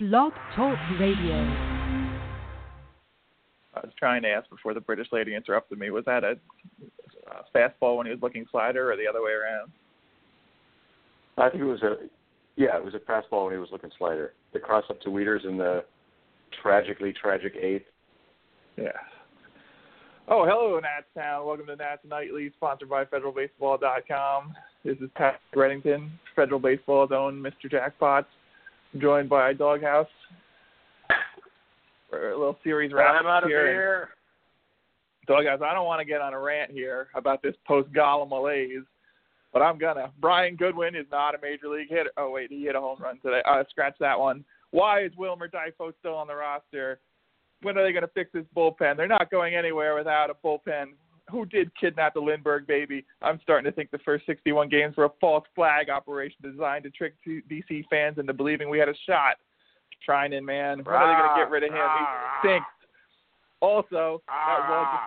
Blog Talk Radio. I was trying to ask before the British lady interrupted me, was that a fastball when he was looking slider or the other way around? I think it was a fastball when he was looking slider. The cross up to Wieters in the tragic eighth. Yeah. Oh, hello, Nats Town. Welcome to Nats Nightly, sponsored by FederalBaseball.com. This is Patrick Reddington, Federal Baseball's own Mr. Jackpots, joined by Doghouse. We're a little series wrap up here. Doghouse, I don't want to get on a rant here about this post-Gollum malaise, but I'm going to. Brian Goodwin is not a major league hitter. Oh, wait, he hit a home run today. Scratch that one. Why is Wilmer Difo still on the roster? When are they going to fix this bullpen? They're not going anywhere without a bullpen. Who did kidnap the Lindbergh baby? I'm starting to think the first 61 games were a false flag operation designed to trick DC fans into believing we had a shot. Trinan, man. When are they going to get rid of him? He stinks. Also, that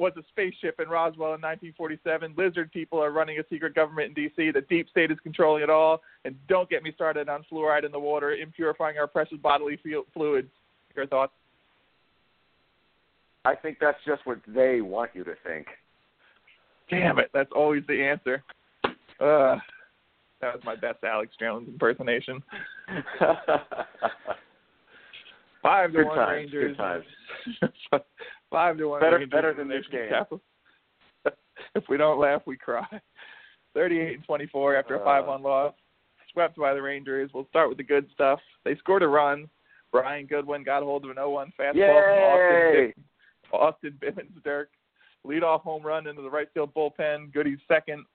was a spaceship in Roswell in 1947. Lizard people are running a secret government in D.C. The deep state is controlling it all. And don't get me started on fluoride in the water, impurifying our precious bodily fluids. Your thoughts? I think that's just what they want you to think. Damn it, that's always the answer. That was my best Alex Jones impersonation. 5-1 times, Rangers. Good times. 5-1 Rangers. Better than this game. If we don't laugh, we cry. 38-24 after a 5-1 loss. Swept by the Rangers. We'll start with the good stuff. They scored a run. Brian Goodwin got a hold of an 0-1 fastball from Austin Bibens-Dirkx. Leadoff home run into the right field bullpen. Goody's second.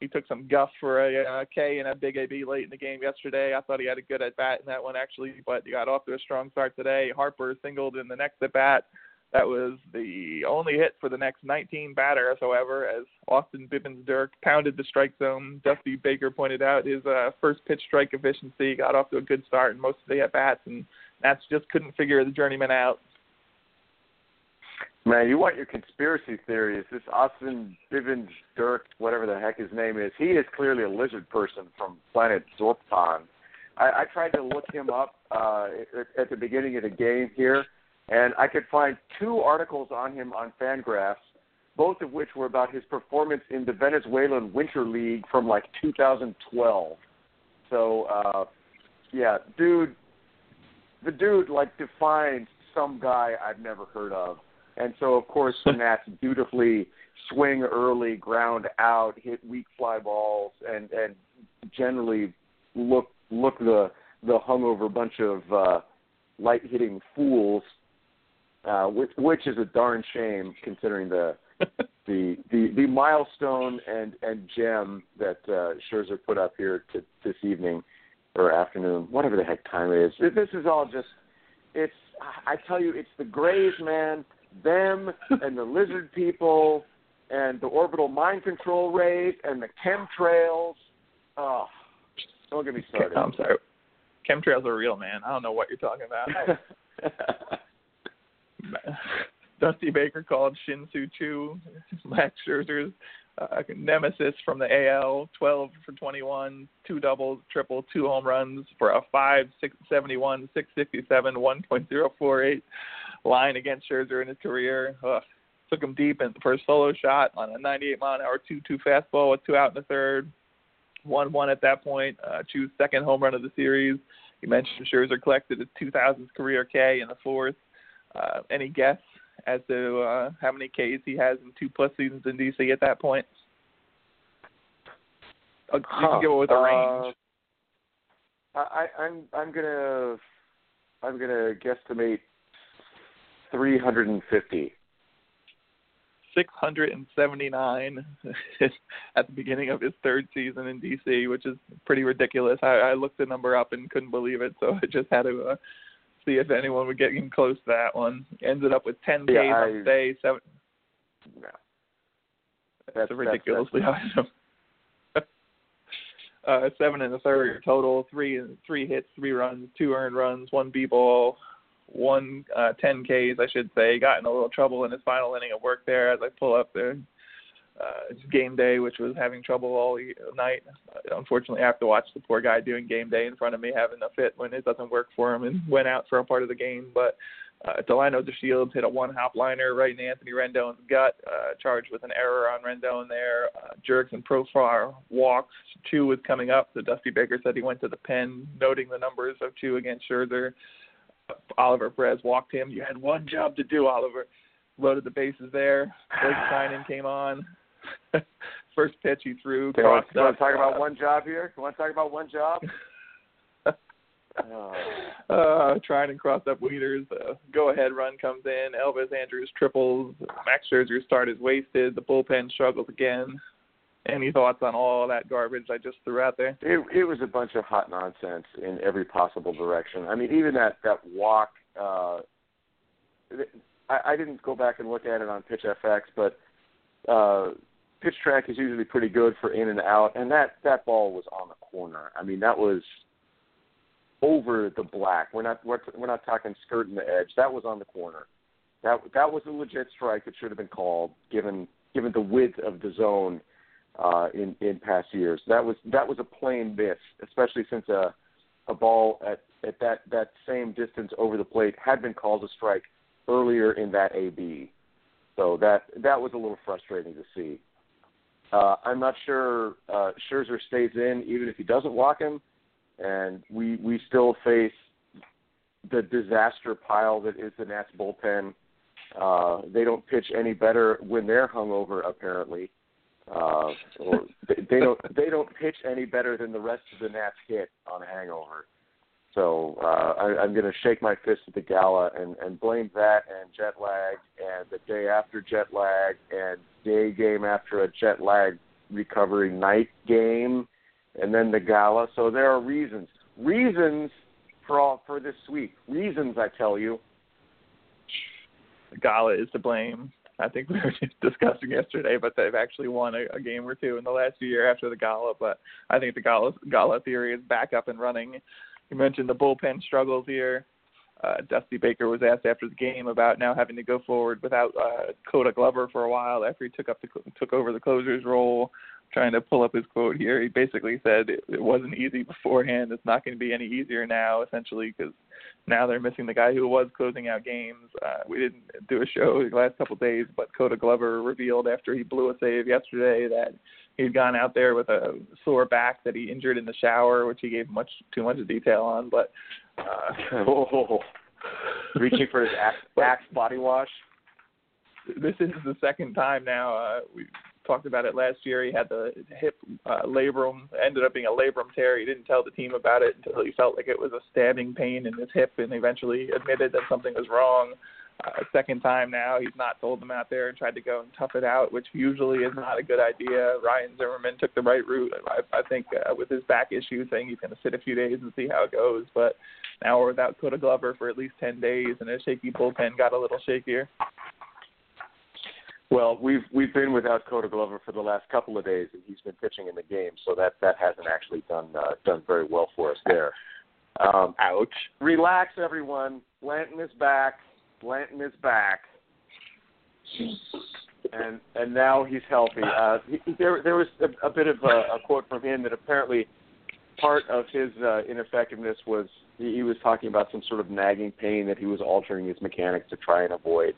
He took some guff for a K and a big AB late in the game yesterday. I thought he had a good at-bat in that one, actually, but he got off to a strong start today. Harper singled in the next at-bat. That was the only hit for the next 19 batters, however, as Austin Bibens-Dirkx pounded the strike zone. Dusty Baker pointed out his first pitch strike efficiency, got off to a good start in most of the at-bats, and Nats just couldn't figure the journeyman out. Man, you want your conspiracy theories. This Austin Bibens-Dirkx, whatever the heck his name is, he is clearly a lizard person from planet Zorpton. I tried to look him up at the beginning of the game here, and I could find two articles on him on Fangraphs, both of which were about his performance in the Venezuelan Winter League from, 2012. So, the dude, defines some guy I've never heard of. And so, of course, the Nats dutifully swing early, ground out, hit weak fly balls, and generally look the hungover bunch of light-hitting fools, which is a darn shame considering the milestone and gem that Scherzer put up here this evening or afternoon, whatever the heck time it is. This is all just – I tell you, it's the Grays, man, them and the lizard people and the orbital mind control rate and the chemtrails. Oh, don't get me started. I'm sorry. Chemtrails are real, man. I don't know what you're talking about. Dusty Baker called Shin-Soo Choo, Max Scherzer's nemesis from the AL, 12 for 21, two doubles, triple, two home runs for a 5.671, 6.67, 1.048 line against Scherzer in his career. Took him deep for a solo shot on a 98-mile-an-hour 2-2 fastball with two out in the third. 1-1 at that point. Choo's second home run of the series. You mentioned Scherzer collected his 2000th career K in the fourth. Any guess as to how many Ks he has in 2+ seasons in D.C. at that point? You can go with a range. I'm gonna guesstimate 350. 679 at the beginning of his third season in D.C., which is pretty ridiculous. I looked the number up and couldn't believe it, so I just had to see if anyone would get him close to that one. Ended up with 10 Ks on day seven. No. That's a ridiculously high number. 7 and a third total, three hits, three runs, two earned runs, one B-ball. 10 Ks, I should say. Got in a little trouble in his final inning of work there as I pull up the game day, which was having trouble all night. Unfortunately, I have to watch the poor guy doing game day in front of me having a fit when it doesn't work for him, and went out for a part of the game. But Delino DeShields hit a one-hop liner right in Anthony Rendon's gut, charged with an error on Rendon there. Jerks and Profar walks. Chu was coming up, so Dusty Baker said he went to the pen, noting the numbers of Chu against Scherzer. Oliver Perez walked him. You had one job to do, Oliver. Loaded the bases there. Blake Kynan came on. First pitch he threw. You want to talk about one job here? You want to talk about one job? Tried and crossed up Wieters. Go-ahead run comes in. Elvis Andrews triples. Max Scherzer's start is wasted. The bullpen struggles again. Any thoughts on all that garbage I just threw out there? It was a bunch of hot nonsense in every possible direction. I mean, even that walk, I didn't go back and look at it on PitchFX, but pitch track is usually pretty good for in and out, and that ball was on the corner. I mean, that was over the black. We're not talking skirting the edge. That was on the corner. That was a legit strike that should have been called, given the width of the zone. In past years, that was a plain miss, especially since a ball at that same distance over the plate had been called a strike earlier in that AB. So that was a little frustrating to see. I'm not sure Scherzer stays in even if he doesn't walk him, and we still face the disaster pile that is the Nats bullpen. They don't pitch any better when they're hungover, apparently. Or they don't pitch any better than the rest of the Nats hit on a hangover. So I'm going to shake my fist at the gala and blame that and jet lag and the day after jet lag and day game after a jet lag recovery night game and then the gala. So there are reasons for this sweep. Reasons, I tell you. The gala is to blame. I think we were discussing yesterday, but they've actually won a game or two in the last year after the gala. But I think the gala theory is back up and running. You mentioned the bullpen struggles here. Dusty Baker was asked after the game about now having to go forward without Koda Glover for a while after he took over the closer's role. I'm trying to pull up his quote here. He basically said it wasn't easy beforehand. It's not going to be any easier now, essentially, because now they're missing the guy who was closing out games. We didn't do a show the last couple of days, but Koda Glover revealed after he blew a save yesterday that he'd gone out there with a sore back that he injured in the shower, which he gave much too much detail on. But reaching for his Axe body wash. This is the second time now. We've talked about it last year. He had the hip labrum, ended up being a labrum tear. He didn't tell the team about it until he felt like it was a stabbing pain in his hip and eventually admitted that something was wrong. Second time now, he's not told them out there and tried to go and tough it out, which usually is not a good idea. Ryan Zimmerman took the right route, I think, with his back issue, saying he's going to sit a few days and see how it goes. But now we're without Koda Glover for at least 10 days, and a shaky bullpen got a little shakier. Well, we've been without Koda Glover for the last couple of days, and he's been pitching in the game, so that hasn't actually done very well for us there. Ouch. Relax, everyone. Blanton is back, and now he's healthy. There was a bit of a quote from him that apparently part of his ineffectiveness was he was talking about some sort of nagging pain that he was altering his mechanics to try and avoid.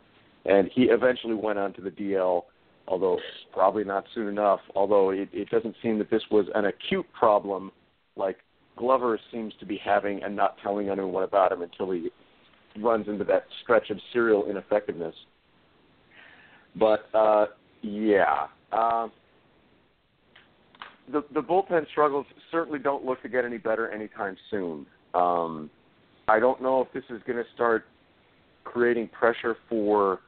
And he eventually went on to the DL, although probably not soon enough, although it doesn't seem that this was an acute problem like Glover seems to be having and not telling anyone about him until he runs into that stretch of serial ineffectiveness. But, yeah. The bullpen struggles certainly don't look to get any better anytime soon. I don't know if this is going to start creating pressure for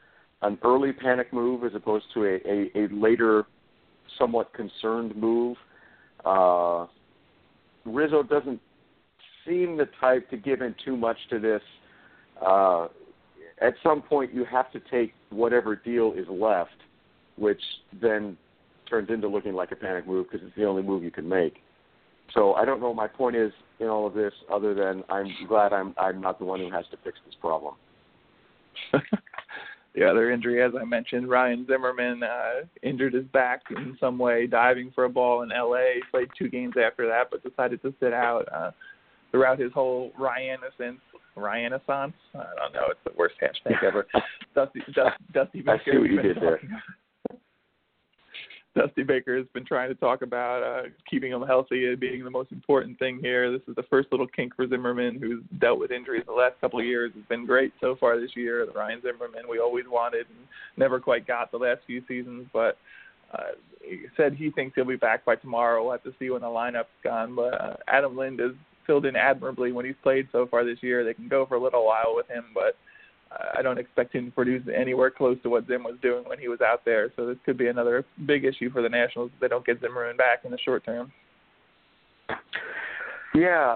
an early panic move as opposed to a later, somewhat concerned move. Rizzo doesn't seem the type to give in too much to this. At some point, you have to take whatever deal is left, which then turns into looking like a panic move because it's the only move you can make. So I don't know what my point is in all of this other than I'm glad I'm not the one who has to fix this problem. The other injury, as I mentioned, Ryan Zimmerman injured his back in some way, diving for a ball in L.A., played 2 games after that, but decided to sit out throughout his whole Ryan-essence. I don't know. It's the worst hashtag ever. Dusty Baker. I see what you did there. Dusty Baker has been trying to talk about keeping him healthy being the most important thing here. This is the first little kink for Zimmerman, who's dealt with injuries the last couple of years. It's been great so far this year. The Ryan Zimmerman we always wanted and never quite got the last few seasons, but he said he thinks he'll be back by tomorrow. We'll have to see when the lineup's gone, but Adam Lind has filled in admirably when he's played so far this year. They can go for a little while with him, but I don't expect him to produce anywhere close to what Zim was doing when he was out there. So this could be another big issue for the Nationals if they don't get Zimmerman back in the short term. Yeah.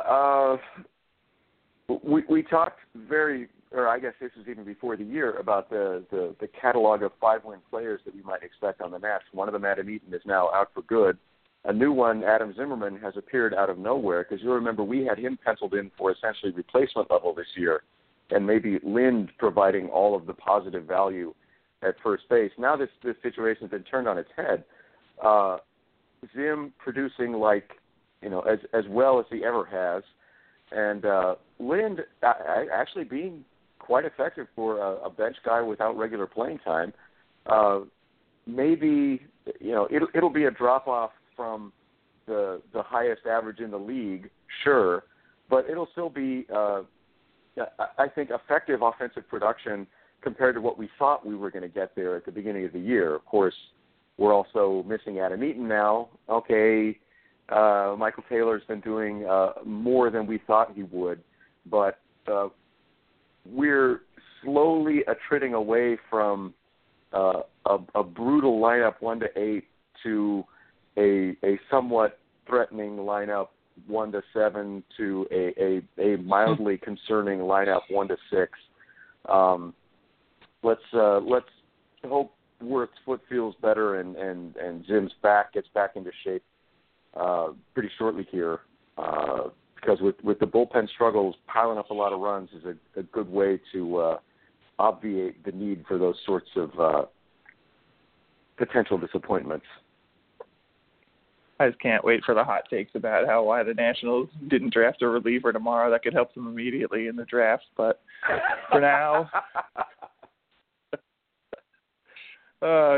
We talked I guess this was even before the year, about the catalog of 5-win players that we might expect on the Nats. One of them, Adam Eaton, is now out for good. A new one, Adam Zimmerman, has appeared out of nowhere, because you'll remember we had him penciled in for essentially replacement level this year, and maybe Lind providing all of the positive value at first base. Now this situation has been turned on its head. Zim producing as well as he ever has, and Lind actually being quite effective for a bench guy without regular playing time. Maybe it'll be a drop off from the highest average in the league, sure, but it'll still be I think effective offensive production compared to what we thought we were going to get there at the beginning of the year. Of course, we're also missing Adam Eaton now. Okay, Michael Taylor's been doing more than we thought he would, but we're slowly attriting away from a brutal lineup 1-8 to a somewhat threatening lineup 1-7 to a mildly concerning lineup 1-6. Let's hope Wirth's foot feels better and Zim's back gets back into shape pretty shortly here, because with the bullpen struggles, piling up a lot of runs is a good way to obviate the need for those sorts of potential disappointments. I just can't wait for the hot takes about why the Nationals didn't draft a reliever tomorrow that could help them immediately in the draft. But for now,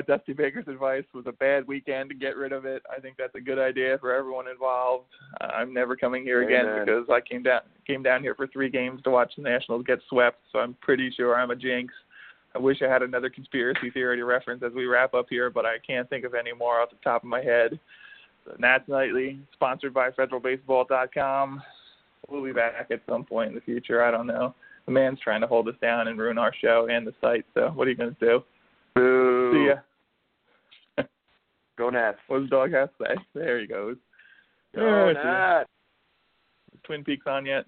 Dusty Baker's advice was a bad weekend to get rid of it. I think that's a good idea for everyone involved. I'm never coming here again. Amen. Because I came down here for 3 games to watch the Nationals get swept. So I'm pretty sure I'm a jinx. I wish I had another conspiracy theory to reference as we wrap up here, but I can't think of any more off the top of my head. Nats Nightly, sponsored by FederalBaseball.com. We'll be back at some point in the future. I don't know. The man's trying to hold us down and ruin our show and the site, so what are you going to do? Boo. See ya. Go Nats. What does Doghouse say? There he goes. Go Nats. Is Twin Peaks on yet?